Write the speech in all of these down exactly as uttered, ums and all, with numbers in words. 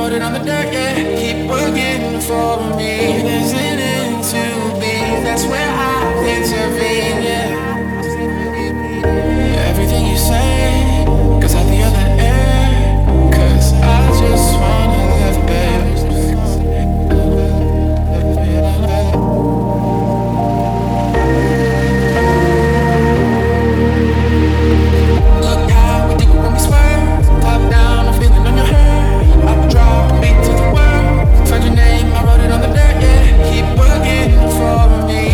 rolling on the deck and keep working for me. There's an end to be, that's where I intervene, yeah. Everything you say goes out the other end, cause I just wanna live better. Keep working for me.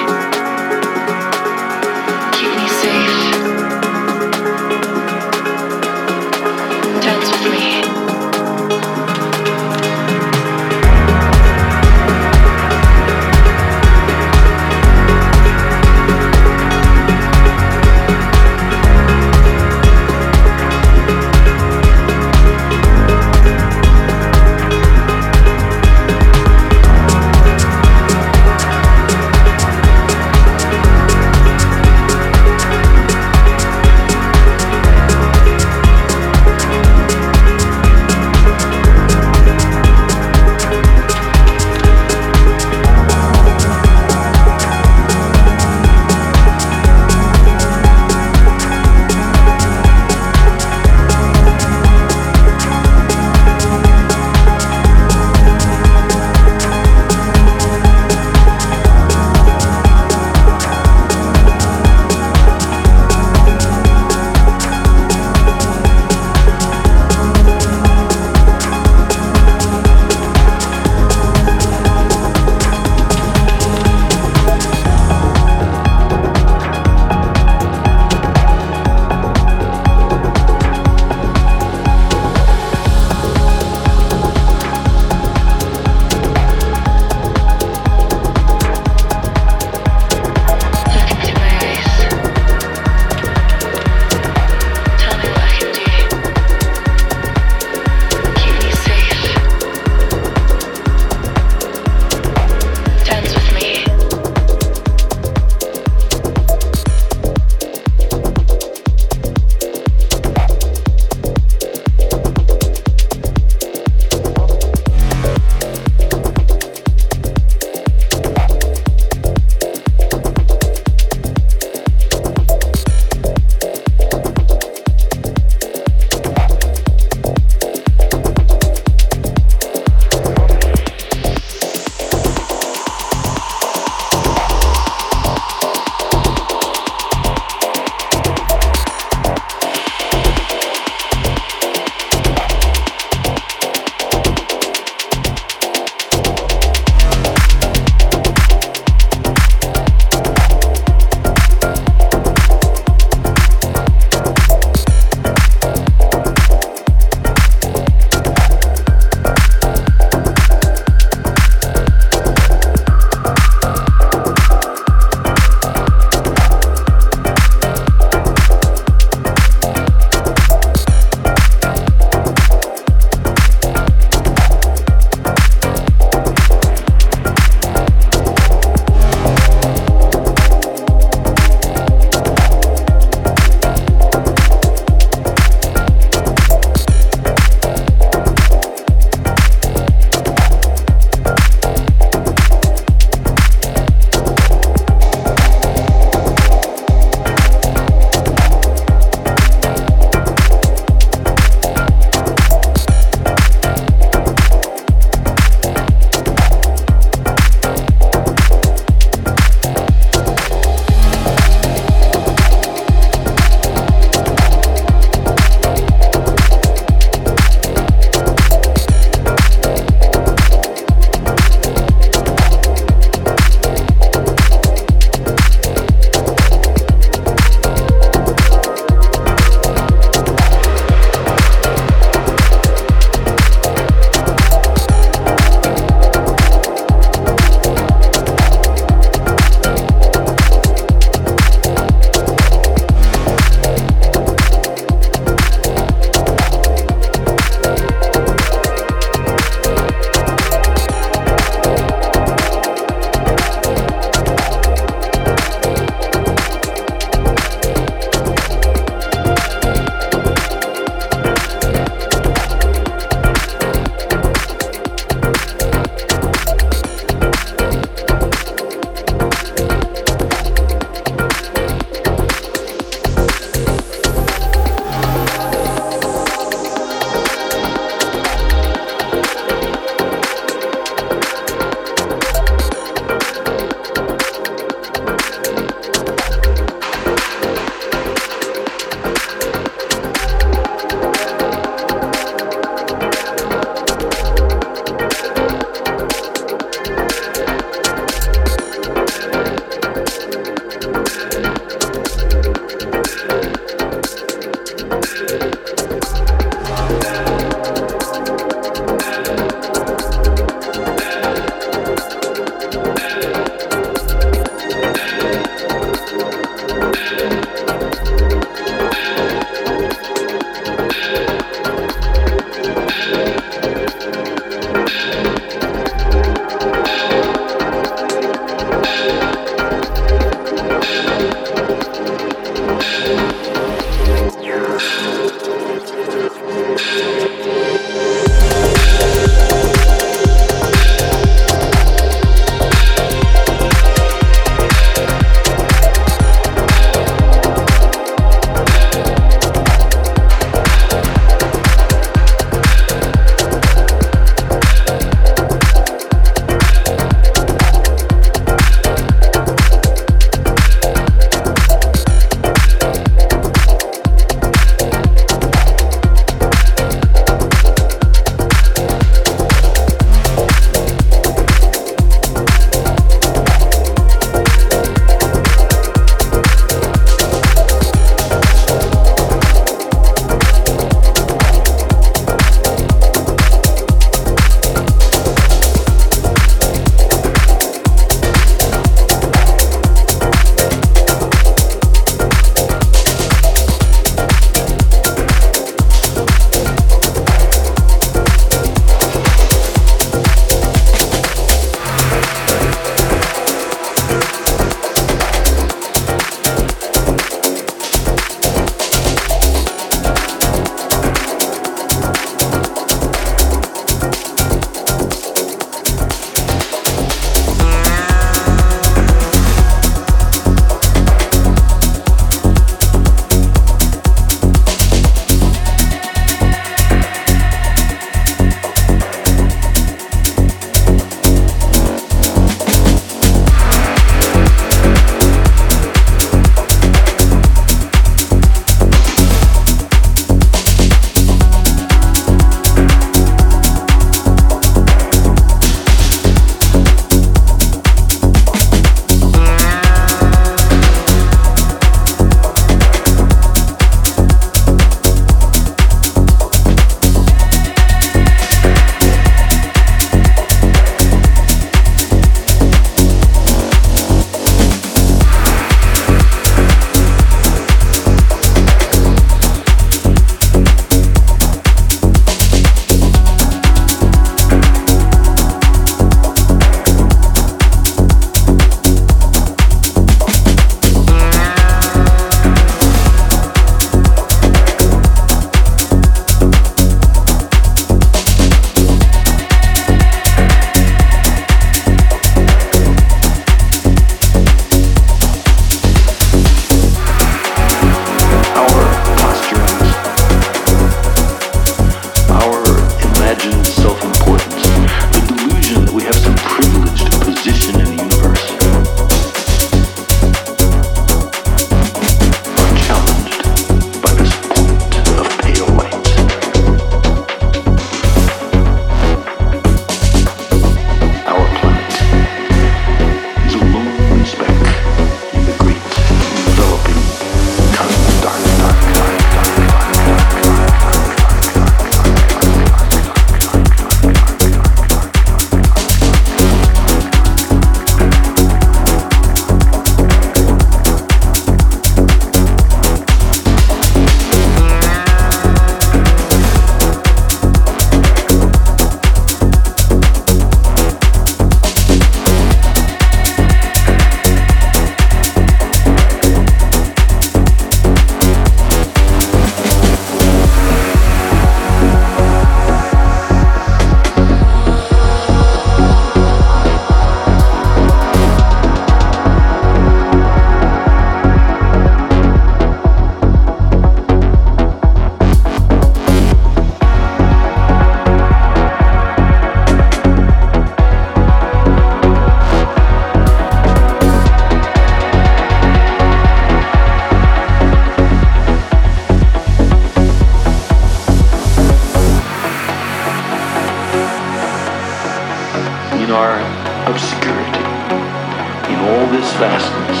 all this vastness,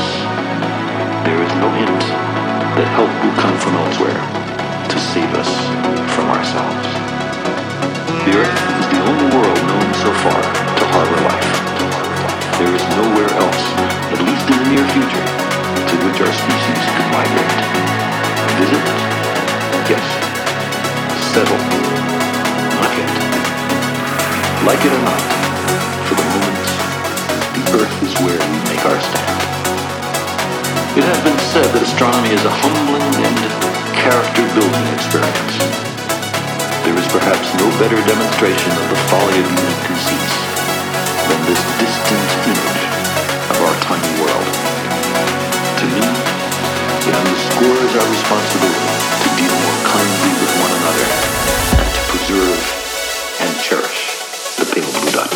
there is no hint that help will come from elsewhere to save us from ourselves. The earth is the only world known so far to harbor life. There is nowhere else, at least in the near future, to which our species could migrate. Visit? Yes. Settle? Not yet. Like it or not, for the moment, the earth is where we make our stand. It has been said that astronomy is a humbling and character-building experience. There is perhaps no better demonstration of the folly of human conceits than this distant image of our tiny world. To me, it underscores our responsibility to deal more kindly with one another and to preserve and cherish the pale blue dot.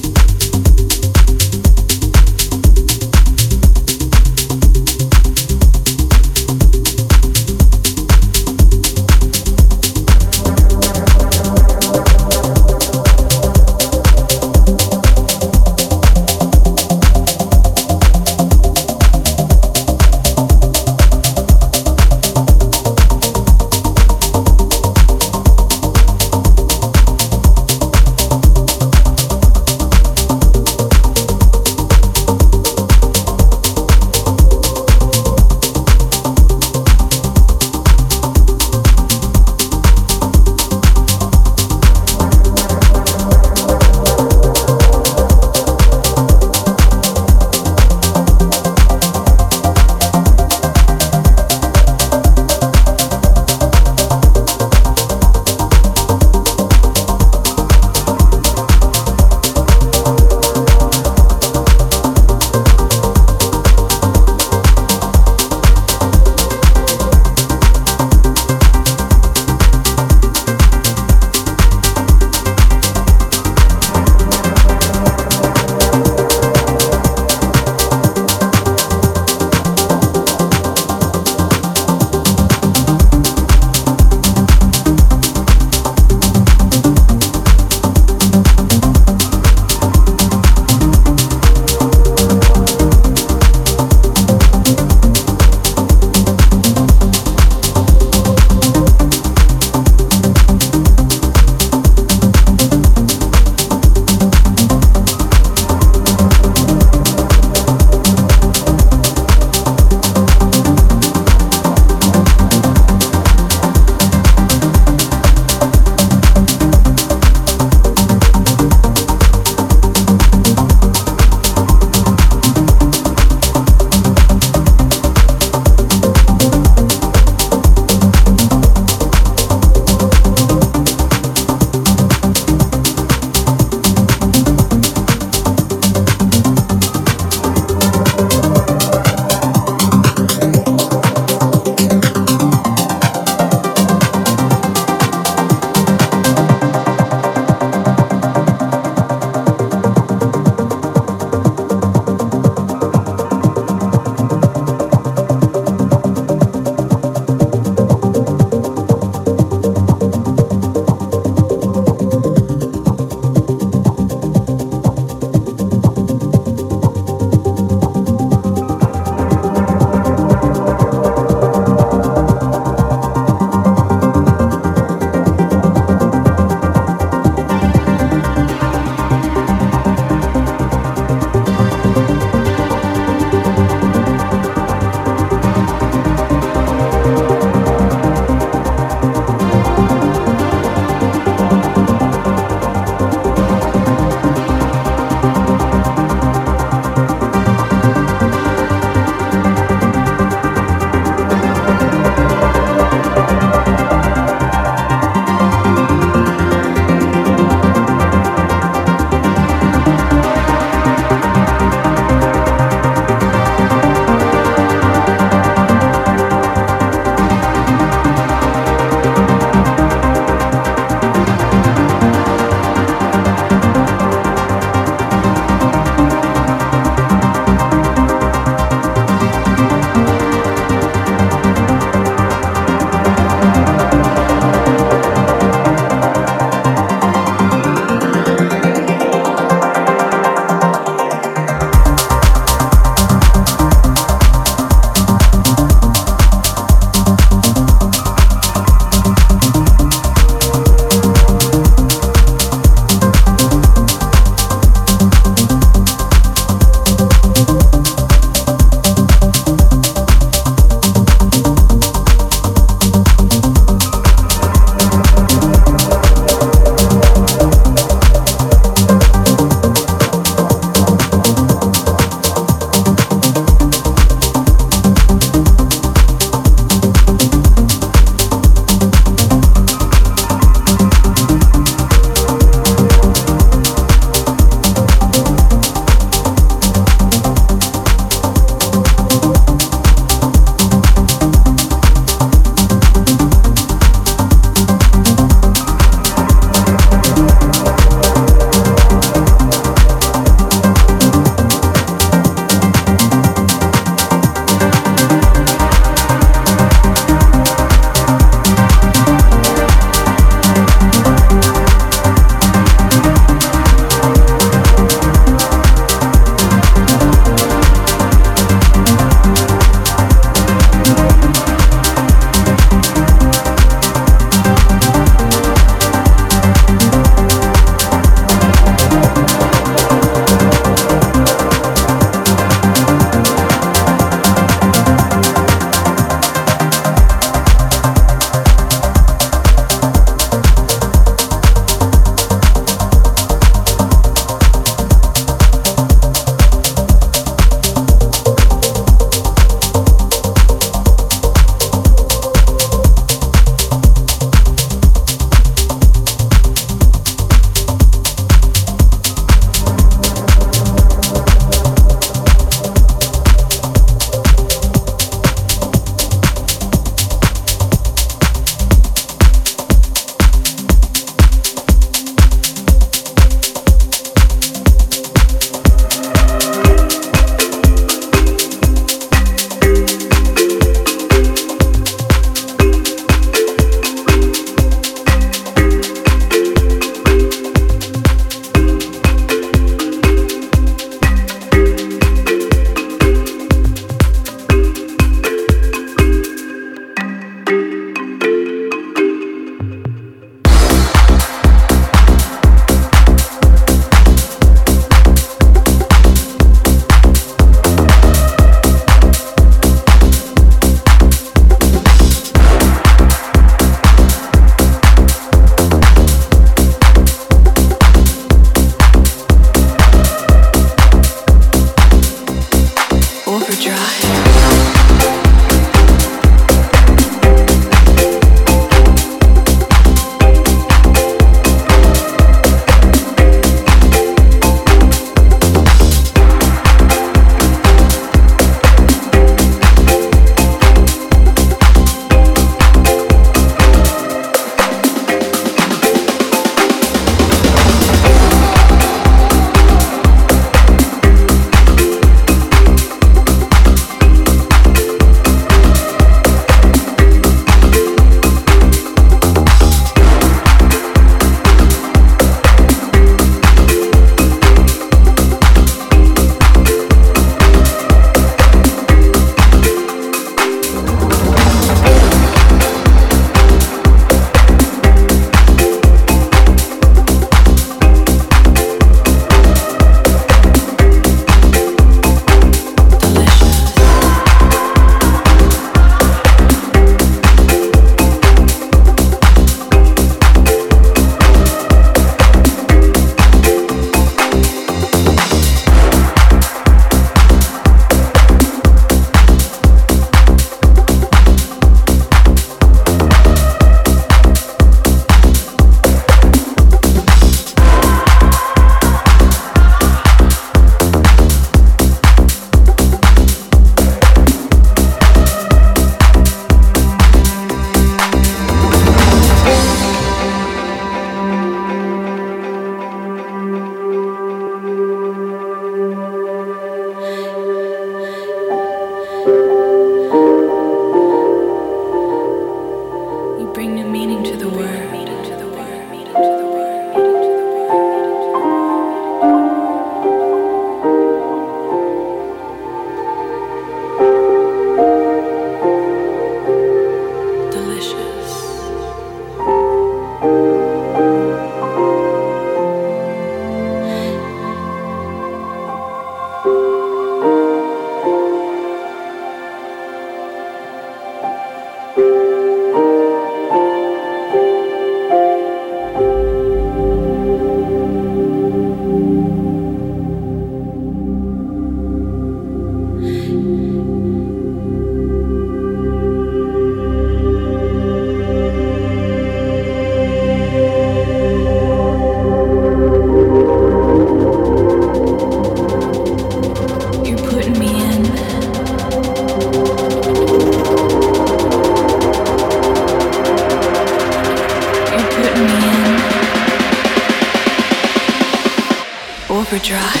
overdrive.